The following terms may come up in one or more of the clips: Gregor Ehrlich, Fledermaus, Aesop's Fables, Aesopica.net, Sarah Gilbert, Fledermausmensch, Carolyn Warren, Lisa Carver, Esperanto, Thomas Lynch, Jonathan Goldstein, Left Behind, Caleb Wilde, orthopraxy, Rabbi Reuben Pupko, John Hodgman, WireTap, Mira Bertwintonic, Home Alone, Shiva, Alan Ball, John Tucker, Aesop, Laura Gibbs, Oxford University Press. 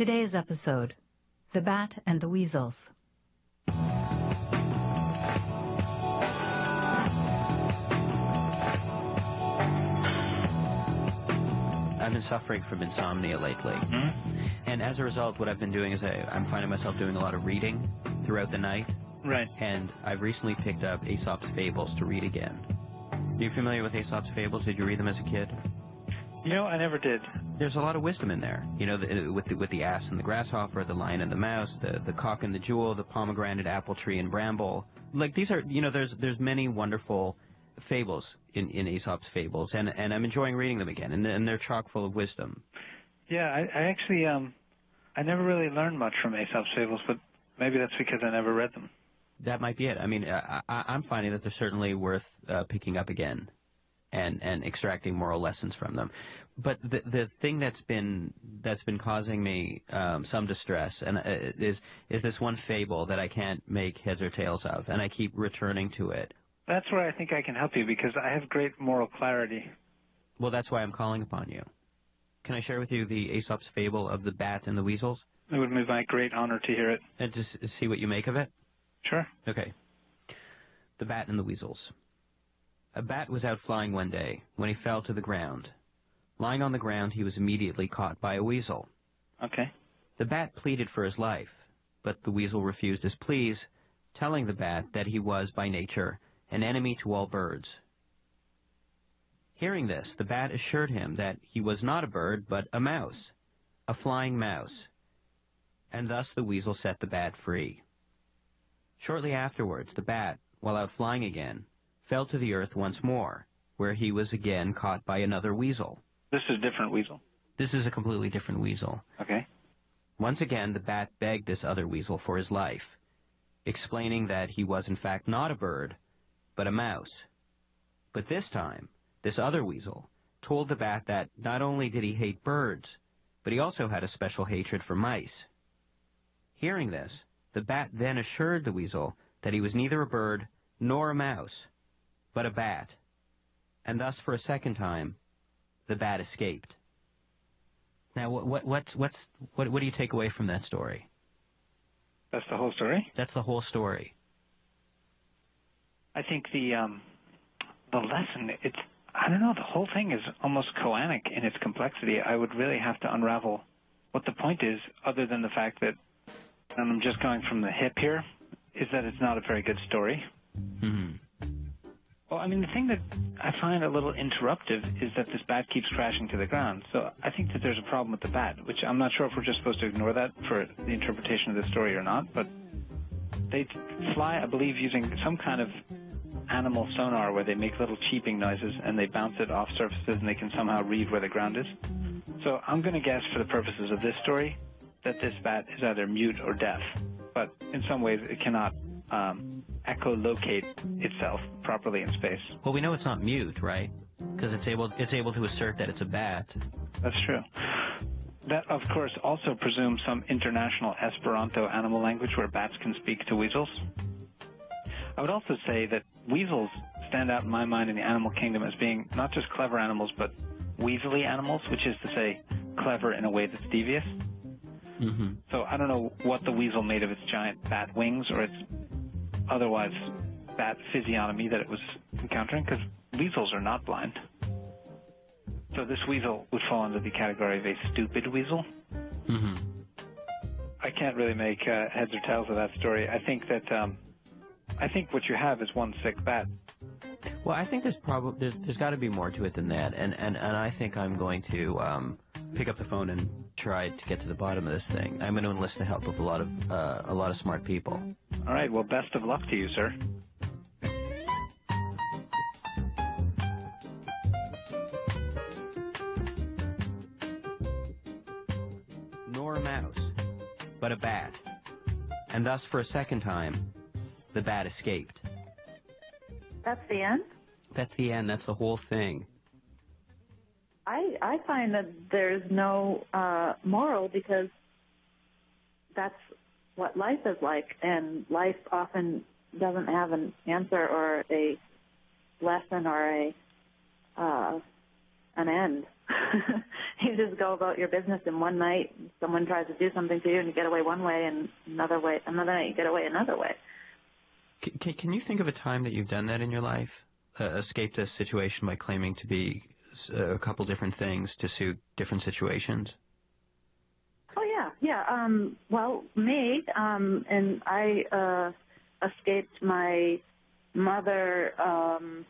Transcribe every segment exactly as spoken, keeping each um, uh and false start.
Today's episode, The Bat and the Weasels. I've been suffering from insomnia lately. Mm-hmm. And as a result, what I've been doing is I, I'm finding myself doing a lot of reading throughout the night. Right. And I've recently picked up Aesop's Fables to read again. Are you familiar with Aesop's Fables? Did you read them as a kid? You know, I never did. There's a lot of wisdom in there. You know, the, with, the, with the ass and the grasshopper, the lion and the mouse, the, the cock and the jewel, the pomegranate, apple tree, and bramble. Like, these are, you know, there's there's many wonderful fables in, in Aesop's Fables, and, and I'm enjoying reading them again, and, and they're chock full of wisdom. Yeah, I, I actually, um, I never really learned much from Aesop's Fables, but maybe that's because I never read them. That might be it. I mean, I, I, I'm finding that they're certainly worth uh, picking up again and, and extracting moral lessons from them. But the the thing that's been that's been causing me um, some distress and uh, is is this one fable that I can't make heads or tails of, and I keep returning to it. That's where I think I can help you, because I have great moral clarity. Well, that's why I'm calling upon you. Can I share with you the Aesop's Fable of the Bat and the Weasels? It would be my great honor to hear it. And just see what you make of it? Sure. Okay. The Bat and the Weasels. A bat was out flying one day when he fell to the ground. Lying on the ground, he was immediately caught by a weasel. Okay. The bat pleaded for his life, but the weasel refused his pleas, telling the bat that he was, by nature, an enemy to all birds. Hearing this, the bat assured him that he was not a bird, but a mouse, a flying mouse, and thus the weasel set the bat free. Shortly afterwards, the bat, while out flying again, fell to the earth once more, where he was again caught by another weasel. This is a different weasel. This is a completely different weasel. Okay. Once again, the bat begged this other weasel for his life, explaining that he was in fact not a bird, but a mouse. But this time, this other weasel told the bat that not only did he hate birds, but he also had a special hatred for mice. Hearing this, the bat then assured the weasel that he was neither a bird nor a mouse, but a bat, and thus for a second time, the bat escaped. Now, what what what's, what's what what do you take away from that story? That's the whole story? That's the whole story. I think the um, the lesson, it's I don't know, the whole thing is almost koanic in its complexity. I would really have to unravel what the point is, other than the fact that, and I'm just going from the hip here, is that it's not a very good story. Mm-hmm. Well, I mean, the thing that I find a little interruptive is that this bat keeps crashing to the ground. So I think that there's a problem with the bat, which I'm not sure if we're just supposed to ignore that for the interpretation of the story or not, but they fly, I believe, using some kind of animal sonar where they make little cheeping noises and they bounce it off surfaces and they can somehow read where the ground is. So I'm going to guess, for the purposes of this story, that this bat is either mute or deaf, but in some ways it cannot um, echolocate itself properly in space. Well, we know it's not mute, right? Because it's able, it's able to assert that it's a bat. That's true. That, of course, also presumes some international Esperanto animal language where bats can speak to weasels. I would also say that weasels stand out in my mind in the animal kingdom as being not just clever animals, but weaselly animals, which is to say clever in a way that's devious. Mm-hmm. So I don't know what the weasel made of its giant bat wings or its otherwise bat physiognomy that it was encountering, because weasels are not blind. So this weasel would fall under the category of a stupid weasel. Mm-hmm. I can't really make uh, heads or tails of that story. I think that um, I think what you have is one sick bat. Well, I think there's probably there's, there's got to be more to it than that, and and and I think I'm going to um, pick up the phone and try to get to the bottom of this thing. I'm going to enlist the help of a lot of uh, a lot of smart people. All right. Well, best of luck to you, sir. Nor a mouse, but a bat, and thus for a second time, the bat escaped. That's the end? That's the end. That's the whole thing. I, I find that there's no uh, moral, because that's what life is like, and life often doesn't have an answer or a lesson or a uh, an end. you just go about your business, and one night someone tries to do something to you, and you get away one way, and another way, another night you get away another way. Can, can you think of a time that you've done that in your life? Uh, escaped a situation by claiming to be a couple different things to suit different situations? Oh, yeah, yeah. Um, well, me, um, and I uh, escaped my mother, um,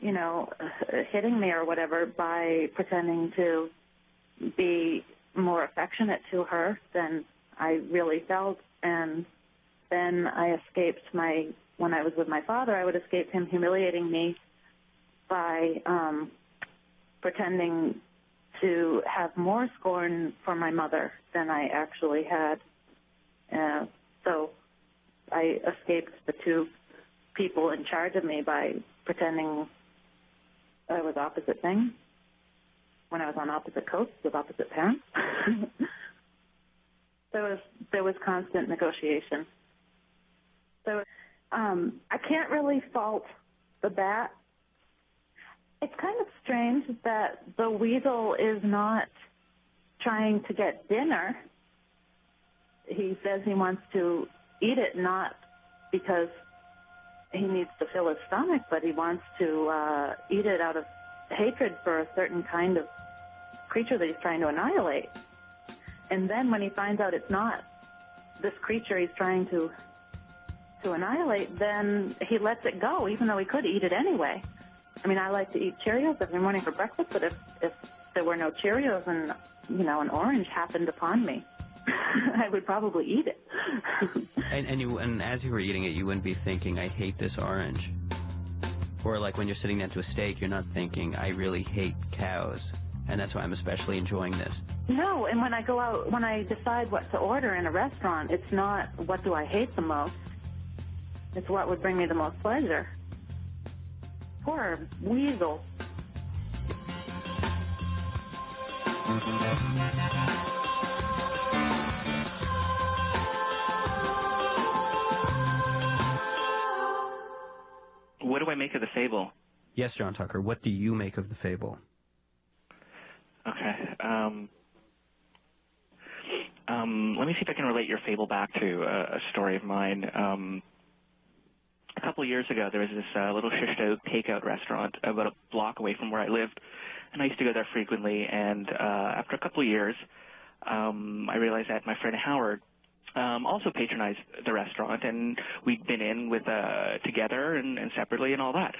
you know, hitting me or whatever by pretending to be more affectionate to her than I really felt. And then I escaped my, when I was with my father, I would escape him humiliating me by um, pretending to have more scorn for my mother than I actually had. Uh, so I escaped the two people in charge of me by pretending I was opposite things when I was on opposite coasts with opposite parents. There was there was constant negotiation. So um, I can't really fault the bat. It's kind of strange that the weasel is not trying to get dinner. He says he wants to eat it, not because he needs to fill his stomach, but he wants to uh, eat it out of hatred for a certain kind of creature that he's trying to annihilate. And then when he finds out it's not this creature he's trying to to annihilate, then he lets it go, even though he could eat it anyway. I mean, I like to eat Cheerios every morning for breakfast, but if, if there were no Cheerios and, you know, an orange happened upon me, I would probably eat it. and and, you, and as you were eating it, you wouldn't be thinking, I hate this orange. Or like when you're sitting down to a steak, you're not thinking, I really hate cows, and that's why I'm especially enjoying this. No, and when I go out, when I decide what to order in a restaurant, it's not what do I hate the most. It's what would bring me the most pleasure. Poor weasel. What do I make of the fable? Yes, John Tucker, what do you make of the fable? Okay. Um, um, let me see if I can relate your fable back to a, a story of mine. Um, a couple years ago, there was this uh, little shished-out takeout restaurant about a block away from where I lived, and I used to go there frequently. And uh, after a couple of years, um, I realized that my friend Howard Um, also patronized the restaurant, and we'd been in with uh, together and, and separately and all that.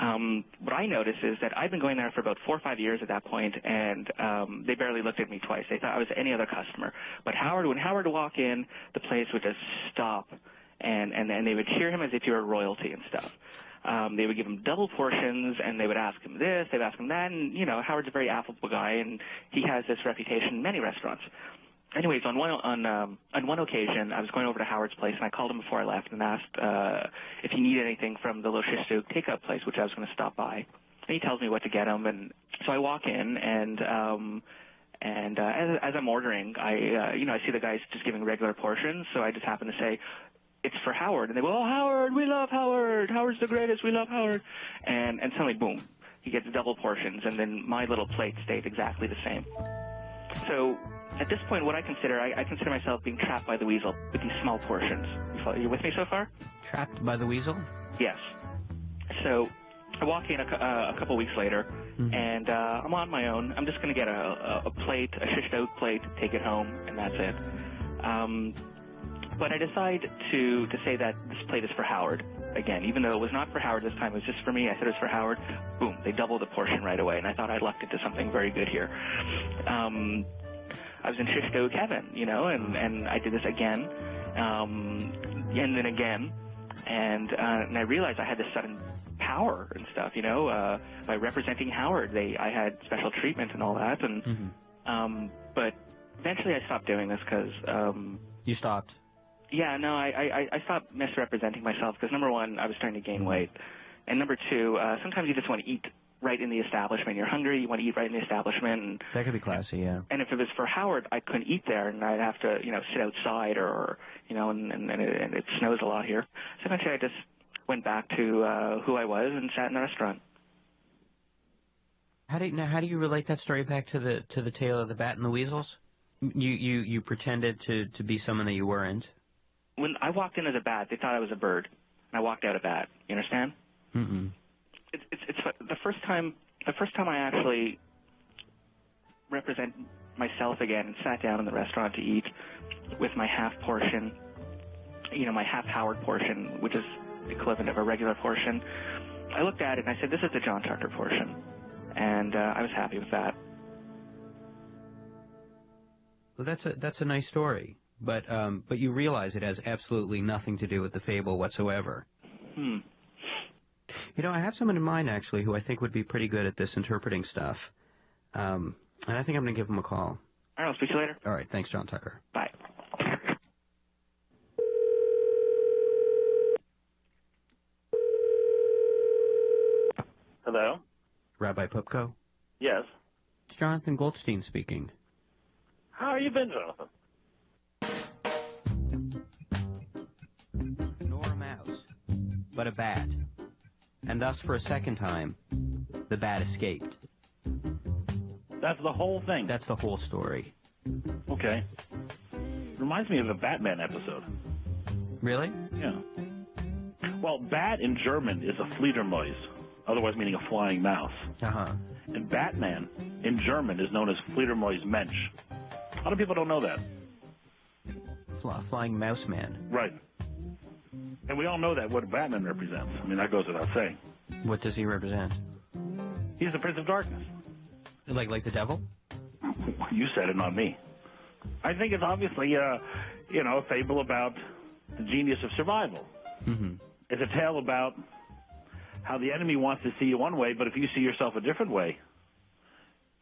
Um, what I noticed is that I'd been going there for about four or five years at that point, and um, they barely looked at me twice. They thought I was any other customer. But Howard, when Howard would walk in, the place would just stop, and, and, and they would cheer him as if he were royalty and stuff. Um, they would give him double portions, and they would ask him this, they'd ask him that, and, you know, Howard's a very affable guy, and he has this reputation in many restaurants. Anyways, on one on um, on one occasion, I was going over to Howard's place, and I called him before I left and asked uh, if he needed anything from the little Shishu takeout place, which I was going to stop by. And he tells me what to get him, and so I walk in, and um, and uh, as, as I'm ordering, I uh, you know I see the guys just giving regular portions, so I just happen to say, "It's for Howard," and they go, "Oh, Howard, we love Howard. Howard's the greatest. We love Howard." And and suddenly, boom, he gets double portions, and then my little plate stayed exactly the same. So. At this point, what I consider, I, I consider myself being trapped by the weasel with these small portions. Are you with me so far? Trapped by the weasel? Yes. So I walk in a, uh, a couple weeks later, mm-hmm. and uh, I'm on my own. I'm just going to get a, a, a plate, a shished-out plate, take it home, and that's it. Um, but I decide to, to say that this plate is for Howard. Again, even though it was not for Howard this time, it was just for me. I said it was for Howard. Boom, they doubled the portion right away, and I thought I lucked into something very good here. Um... I was in Shishto Kevin, you know, and, and I did this again, um, and then again, and, uh, and I realized I had this sudden power and stuff, you know, uh, by representing Howard, they, I had special treatment and all that, and, mm-hmm. um, but eventually I stopped doing this because, um... You stopped? Yeah, no, I, I, I stopped misrepresenting myself because, number one, I was starting to gain weight, and number two, uh, sometimes you just want to eat right in the establishment. You're hungry, you want to eat right in the establishment. And, that could be classy, yeah. And if it was for Howard, I couldn't eat there, and I'd have to, you know, sit outside or, or you know, and, and, and, it, and it snows a lot here. So eventually I just went back to uh, who I was and sat in the restaurant. How do you, now? How do you relate that story back to the to the tale of the bat and the weasels? You you you pretended to to be someone that you weren't. When I walked in as a bat, they thought I was a bird, and I walked out a bat. You understand? Mm-hmm. It's it's it's the first time the first time I actually represent myself again and sat down in the restaurant to eat with my half portion, you know, my half Howard portion, which is the equivalent of a regular portion. I looked at it and I said, "This is the John Tucker portion," and uh, I was happy with that. Well, that's a that's a nice story, but um, but you realize it has absolutely nothing to do with the fable whatsoever. Hmm. You know, I have someone in mind actually who I think would be pretty good at this interpreting stuff, um, and I think I'm going to give him a call. All right, I'll speak to you later. All right, thanks, John Tucker. Bye. Hello? Rabbi Pupko? Yes. It's Jonathan Goldstein speaking. How have you been, Jonathan? Nor a mouse, but a bat. And thus, for a second time, the bat escaped. That's the whole thing? That's the whole story. Okay. Reminds me of a Batman episode. Really? Yeah. Well, bat in German is a Fledermaus, otherwise meaning a flying mouse. Uh-huh. And Batman, in German, is known as Fledermausmensch. A lot of people don't know that. Fly, flying mouse man. Right. And we all know that, what Batman represents. I mean, that goes without saying. What does he represent? He's the Prince of Darkness. Like like the devil? You said it, not me. I think it's obviously, uh, you know, a fable about the genius of survival. Mm-hmm. It's a tale about how the enemy wants to see you one way, but if you see yourself a different way,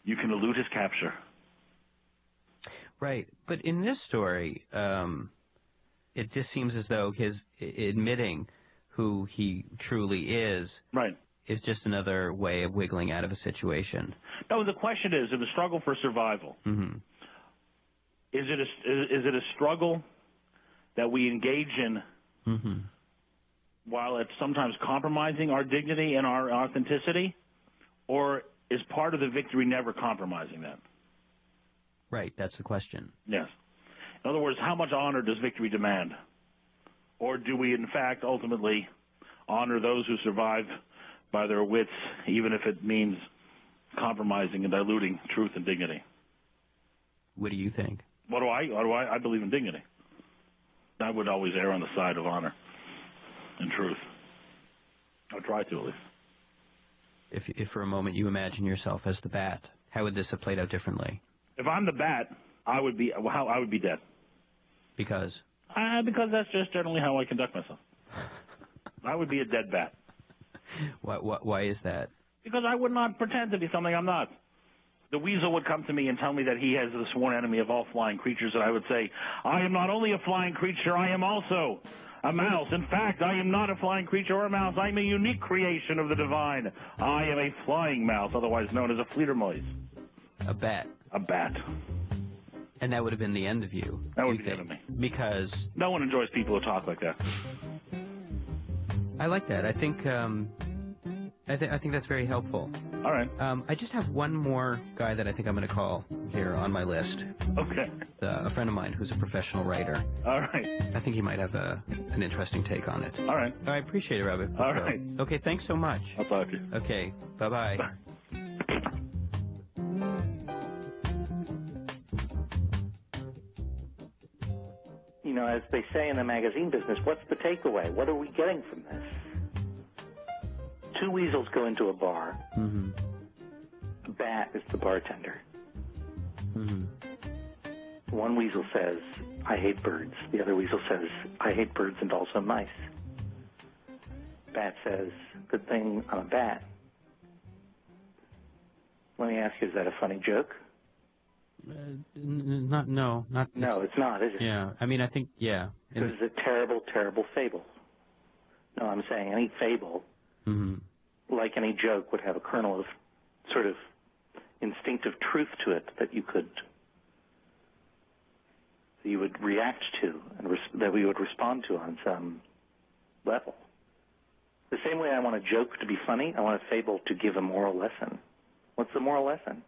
you can elude his capture. Right. But in this story, um, it just seems as though his admitting who he truly is right. is just another way of wiggling out of a situation. No, the question is, in the struggle for survival, mm-hmm. is it a, is it a struggle that we engage in mm-hmm. while it's sometimes compromising our dignity and our authenticity, or is part of the victory never compromising that? Right, that's the question. Yes. In other words, how much honor does victory demand? Or do we, in fact, ultimately honor those who survive by their wits, even if it means compromising and diluting truth and dignity? What do you think? What do I? What do I? I believe in dignity. I would always err on the side of honor. In truth. I'll try to, at least. If, if for a moment you imagine yourself as the bat, how would this have played out differently? If I'm the bat, I would be how I would be dead. Because? Uh, because that's just generally how I conduct myself. I would be a dead bat. Why, why, why is that? Because I would not pretend to be something I'm not. The weasel would come to me and tell me that he has the sworn enemy of all flying creatures, and I would say, I am not only a flying creature, I am also a mouse. In fact, I am not a flying creature or a mouse. I am a unique creation of the divine. I am a flying mouse, otherwise known as a Fledermaus. A bat. A bat. And that would have been the end of you. That would be the end of me. Because no one enjoys people who talk like that. I like that. I think um, I, th I think that's very helpful. All right. Um, I just have one more guy that I think I'm going to call here on my list. Okay. Uh, a friend of mine who's a professional writer. All right. I think he might have a, an interesting take on it. All right. I appreciate it, Robert. All right. Okay, thanks so much. I'll talk to you. Okay, bye-bye. Bye. You know, as they say in the magazine business, what's the takeaway? What are we getting from this? Two weasels go into a bar. Mm-hmm. A bat is the bartender. Mm-hmm. One weasel says, I hate birds. The other weasel says, I hate birds and also mice. Bat says, good thing I'm a bat. Let me ask you, is that a funny joke? Uh, not, no. Not, no, it's, it's not, is it? Yeah, I mean, I think, yeah. This is a terrible, terrible fable. No, I'm saying any fable, mm-hmm. like any joke, would have a kernel of sort of instinctive truth to it that you could, that you would react to and res that we would respond to on some level. The same way I want a joke to be funny, I want a fable to give a moral lesson. What's the moral lesson?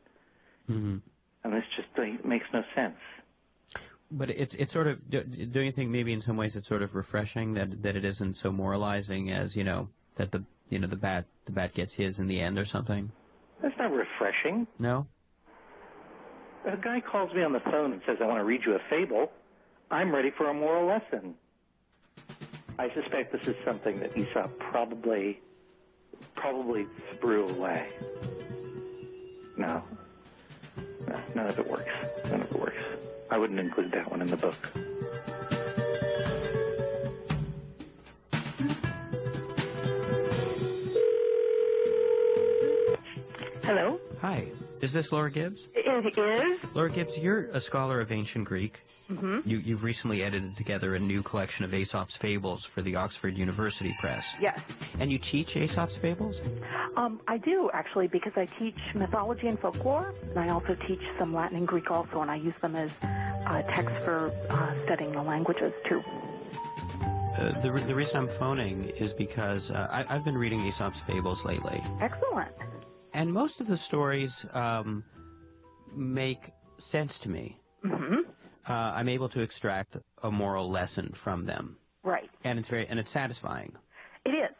Mm-hmm. And this just uh, makes no sense. But it's it's sort of, do, do you think maybe in some ways it's sort of refreshing that that it isn't so moralizing as, you know, that the you know the bat the bat gets his in the end or something? That's not refreshing. No. A guy calls me on the phone and says, "I want to read you a fable." I'm ready for a moral lesson. I suspect this is something that Aesop probably probably threw away. No. No, none of it works. None of it works. I wouldn't include that one in the book. Hello? Hi. Is this Laura Gibbs? It is. Laura Gibbs, you're a scholar of ancient Greek. Mm-hmm. You, you've recently edited together a new collection of Aesop's Fables for the Oxford University Press. Yes. And you teach Aesop's Fables? Um, I do, actually, because I teach mythology and folklore, and I also teach some Latin and Greek also, and I use them as uh, texts for uh, studying the languages, too. Uh, the, re the reason I'm phoning is because uh, I I've been reading Aesop's Fables lately. Excellent. And most of the stories um, make sense to me. Mm-hmm. Uh, I'm able to extract a moral lesson from them. Right. And it's very and it's satisfying. It is.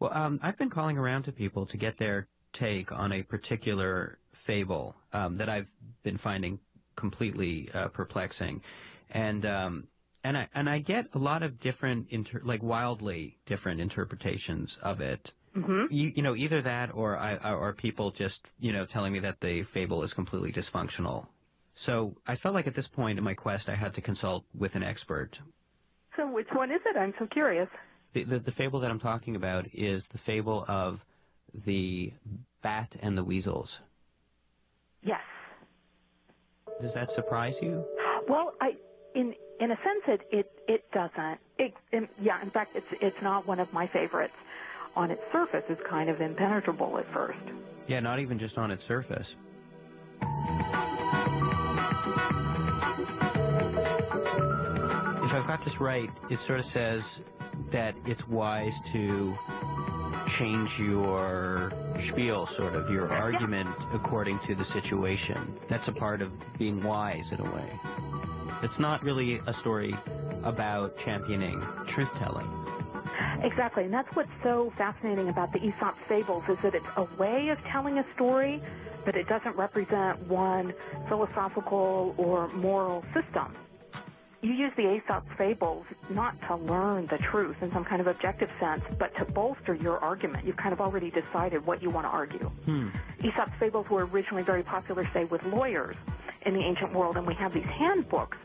Well, um, I've been calling around to people to get their take on a particular fable um, that I've been finding completely uh, perplexing, and um, and I and I get a lot of different inter like wildly different interpretations of it. Mm-hmm. You, you know, either that or I, or people just, you know, telling me that the fable is completely dysfunctional. So I felt like at this point in my quest I had to consult with an expert. So which one is it? I'm so curious. The, the, the fable that I'm talking about is the fable of the bat and the weasels. Yes. Does that surprise you? Well, I in in a sense it it, it doesn't. It, in, yeah, in fact, it's it's not one of my favorites. On its surface, it's kind of impenetrable at first. Yeah, not even just on its surface. If I've got this right, it sort of says that it's wise to change your spiel, sort of, your argument yeah. according to the situation. That's a part of being wise in a way. It's not really a story about championing truth-telling. Exactly, and that's what's so fascinating about the Aesop's Fables is that it's a way of telling a story, but it doesn't represent one philosophical or moral system. You use the Aesop's Fables not to learn the truth in some kind of objective sense, but to bolster your argument. You've kind of already decided what you want to argue. Hmm. Aesop's Fables were originally very popular, say, with lawyers in the ancient world, and we have these handbooks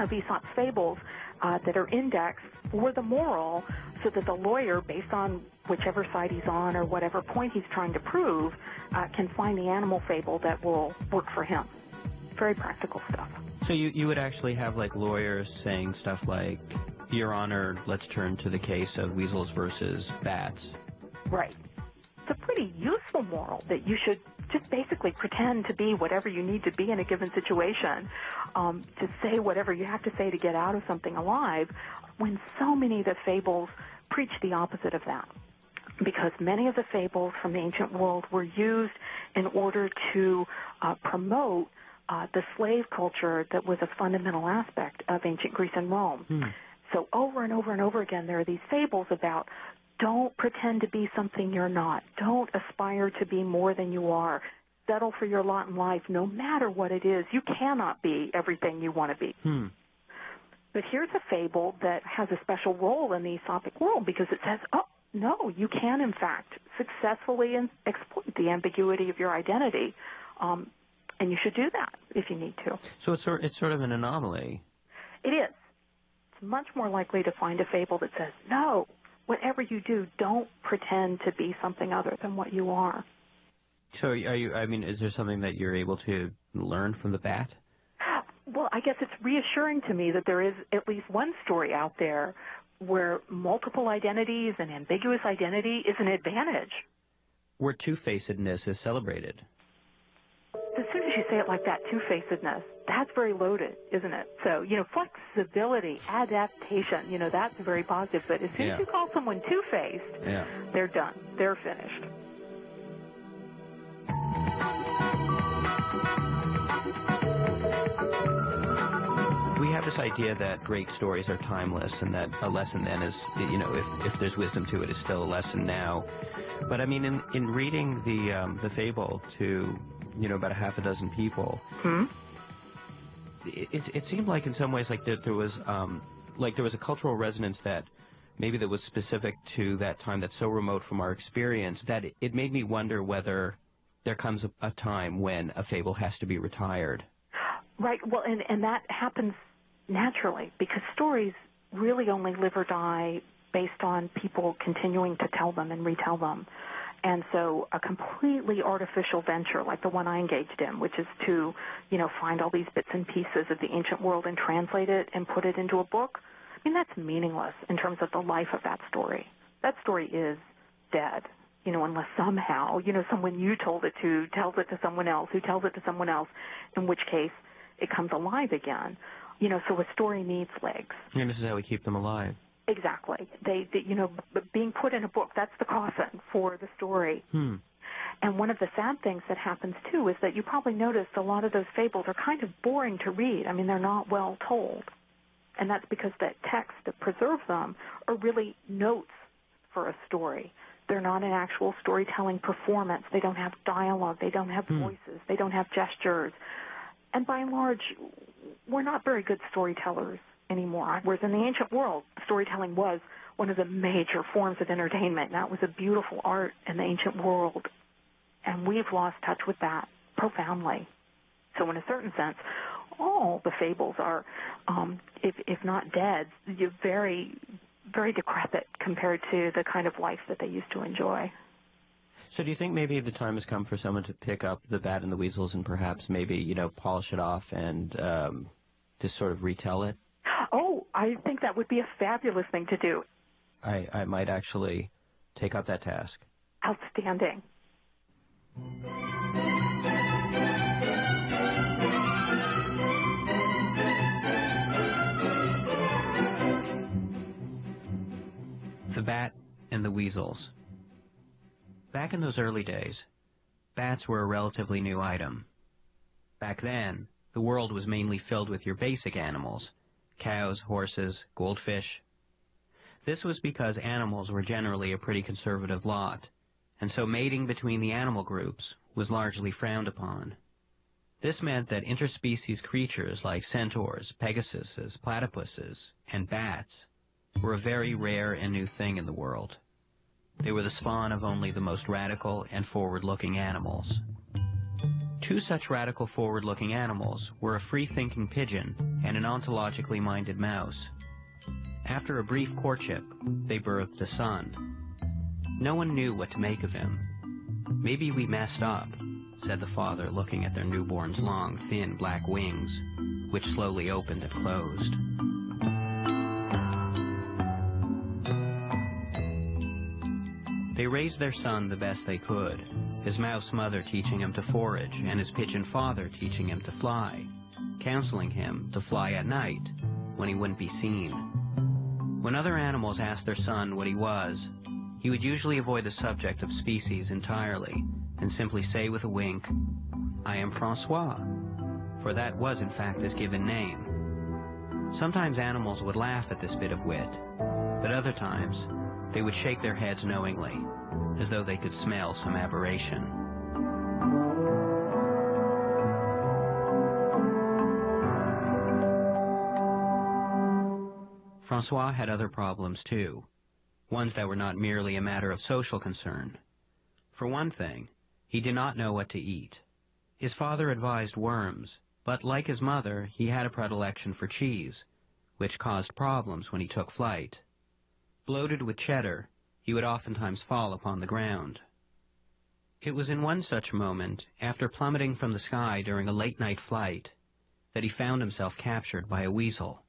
of Aesop's Fables uh, that are indexed for the moral, so that the lawyer, based on whichever side he's on or whatever point he's trying to prove, uh, can find the animal fable that will work for him. Very practical stuff. So you, you would actually have, like, lawyers saying stuff like, "Your Honor, let's turn to the case of weasels versus bats." Right. It's a pretty useful moral that you should just basically pretend to be whatever you need to be in a given situation, um, to say whatever you have to say to get out of something alive, when so many of the fables preach the opposite of that. Because many of the fables from the ancient world were used in order to uh, promote uh, the slave culture that was a fundamental aspect of ancient Greece and Rome. Hmm. So over and over and over again, there are these fables about don't pretend to be something you're not. Don't aspire to be more than you are. Settle for your lot in life, no matter what it is. You cannot be everything you want to be. Hmm. But here's a fable that has a special role in the Aesopic world because it says, oh, no, you can, in fact, successfully exploit the ambiguity of your identity, um, and you should do that if you need to. So it's sort, it's sort of an anomaly. It is. It's much more likely to find a fable that says, no, whatever you do, don't pretend to be something other than what you are. So are you, I mean, is there something that you're able to learn from the bat? Well, I guess it's reassuring to me that there is at least one story out there where multiple identities and ambiguous identity is an advantage. Where two-facedness is celebrated. As soon as you say it like that, two-facedness, that's very loaded, isn't it? So, you know, flexibility, adaptation, you know, that's very positive. But as soon yeah. as you call someone two-faced, yeah. they're done. They're finished. this idea that Greek stories are timeless and that a lesson then is, you know, if, if there's wisdom to it, is still a lesson now. But I mean, in, in reading the, um, the fable to, you know, about a half a dozen people, hmm? it, it seemed like in some ways like that there was, um, like there was a cultural resonance that maybe that was specific to that time that's so remote from our experience that it, it made me wonder whether there comes a, a time when a fable has to be retired. Right. Well, and, and that happens naturally because stories really only live or die based on people continuing to tell them and retell them. And so a completely artificial venture like the one I engaged in, which is to, you know, find all these bits and pieces of the ancient world and translate it and put it into a book, I mean, that's meaningless in terms of the life of that story. That story is dead. You know, unless somehow, you know, someone you told it to tells it to someone else who tells it to someone else, in which case it comes alive again. You know, so a story needs legs. And this is how we keep them alive. Exactly. They, they you know, b being put in a book, that's the coffin for the story. Hmm. And one of the sad things that happens, too, is that you probably noticed a lot of those fables are kind of boring to read. I mean, they're not well told. And that's because that text that preserves them are really notes for a story. They're not an actual storytelling performance. They don't have dialogue. They don't have voices. Mm. They don't have gestures. And by and large, we're not very good storytellers anymore. Whereas in the ancient world, storytelling was one of the major forms of entertainment. That was a beautiful art in the ancient world. And we've lost touch with that profoundly. So in a certain sense, all the fables are, um, if, if not dead, you're very... very decrepit compared to the kind of life that they used to enjoy. So do you think maybe the time has come for someone to pick up the Bat and the Weasels and perhaps maybe, you know, polish it off and um, just sort of retell it? Oh, I think that would be a fabulous thing to do. I, I might actually take up that task. Outstanding. The Bat and the Weasels. Back in those early days, bats were a relatively new item. Back then, the world was mainly filled with your basic animals, cows, horses, goldfish. This was because animals were generally a pretty conservative lot, and so mating between the animal groups was largely frowned upon. This meant that interspecies creatures like centaurs, pegasuses, platypuses, and bats were a very rare and new thing in the world. They were the spawn of only the most radical and forward-looking animals. Two such radical forward-looking animals were a free-thinking pigeon and an ontologically minded mouse. After a brief courtship, they birthed a son. No one knew what to make of him. "Maybe we messed up," said the father, looking at their newborn's long, thin, black wings, which slowly opened and closed. They raised their son the best they could, his mouse mother teaching him to forage and his pigeon father teaching him to fly, counseling him to fly at night when he wouldn't be seen. When other animals asked their son what he was, he would usually avoid the subject of species entirely and simply say with a wink, "I am Francois," for that was in fact his given name. Sometimes animals would laugh at this bit of wit, but other times they would shake their heads knowingly, as though they could smell some aberration. Francois had other problems, too, ones that were not merely a matter of social concern. For one thing, he did not know what to eat. His father advised worms, but like his mother, he had a predilection for cheese, which caused problems when he took flight. Bloated with cheddar, he would oftentimes fall upon the ground. It was in one such moment, after plummeting from the sky during a late-night flight, that he found himself captured by a weasel.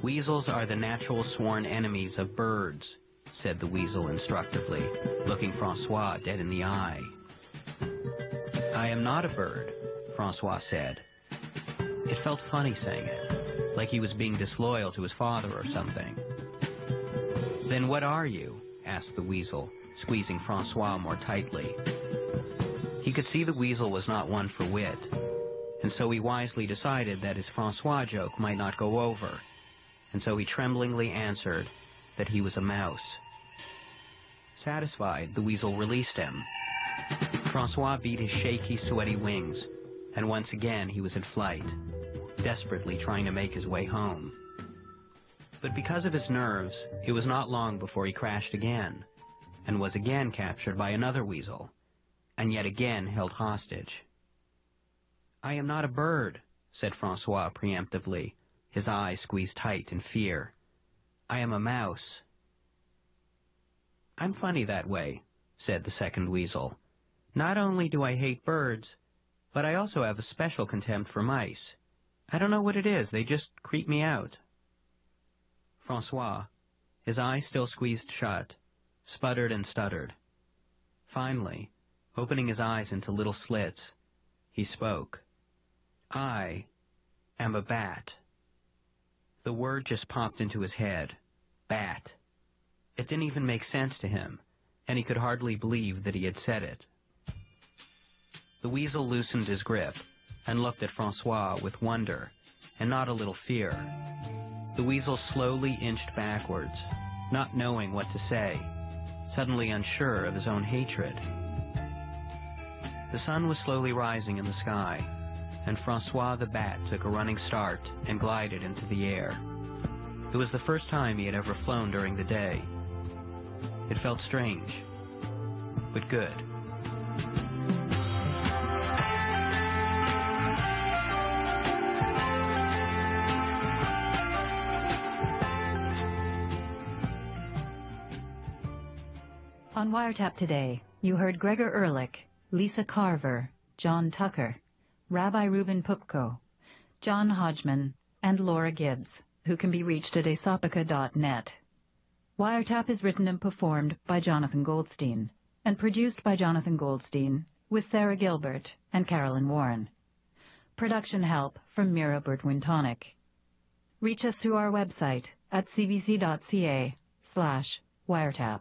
"Weasels are the natural sworn enemies of birds," said the weasel instructively, looking Francois dead in the eye. "I am not a bird," Francois said. It felt funny saying it, like he was being disloyal to his father or something. "Then what are you?" asked the weasel, squeezing Francois more tightly. He could see the weasel was not one for wit, and so he wisely decided that his Francois joke might not go over, and so he tremblingly answered that he was a mouse. Satisfied, the weasel released him. Francois beat his shaky, sweaty wings, and once again he was in flight, desperately trying to make his way home. But because of his nerves, it was not long before he crashed again, and was again captured by another weasel, and yet again held hostage. "I am not a bird," said Francois preemptively, his eyes squeezed tight in fear. "I am a mouse." "I'm funny that way," said the second weasel. "Not only do I hate birds, but I also have a special contempt for mice. I don't know what it is, they just creep me out." Francois, his eyes still squeezed shut, sputtered and stuttered. Finally, opening his eyes into little slits, he spoke. "I am a bat." The word just popped into his head. Bat. It didn't even make sense to him, and he could hardly believe that he had said it. The weasel loosened his grip and looked at Francois with wonder, and not a little fear. The weasel slowly inched backwards, not knowing what to say, suddenly unsure of his own hatred. The sun was slowly rising in the sky, and Francois the bat took a running start and glided into the air. It was the first time he had ever flown during the day. It felt strange, but good. On Wiretap today, you heard Gregor Ehrlich, Lisa Carver, John Tucker, Rabbi Reuben Pupko, John Hodgman, and Laura Gibbs, who can be reached at Aesopica dot net. Wiretap is written and performed by Jonathan Goldstein, and produced by Jonathan Goldstein, with Sarah Gilbert and Carolyn Warren. Production help from Mira Bertwintonic. Reach us through our website at cbc.ca slash wiretap.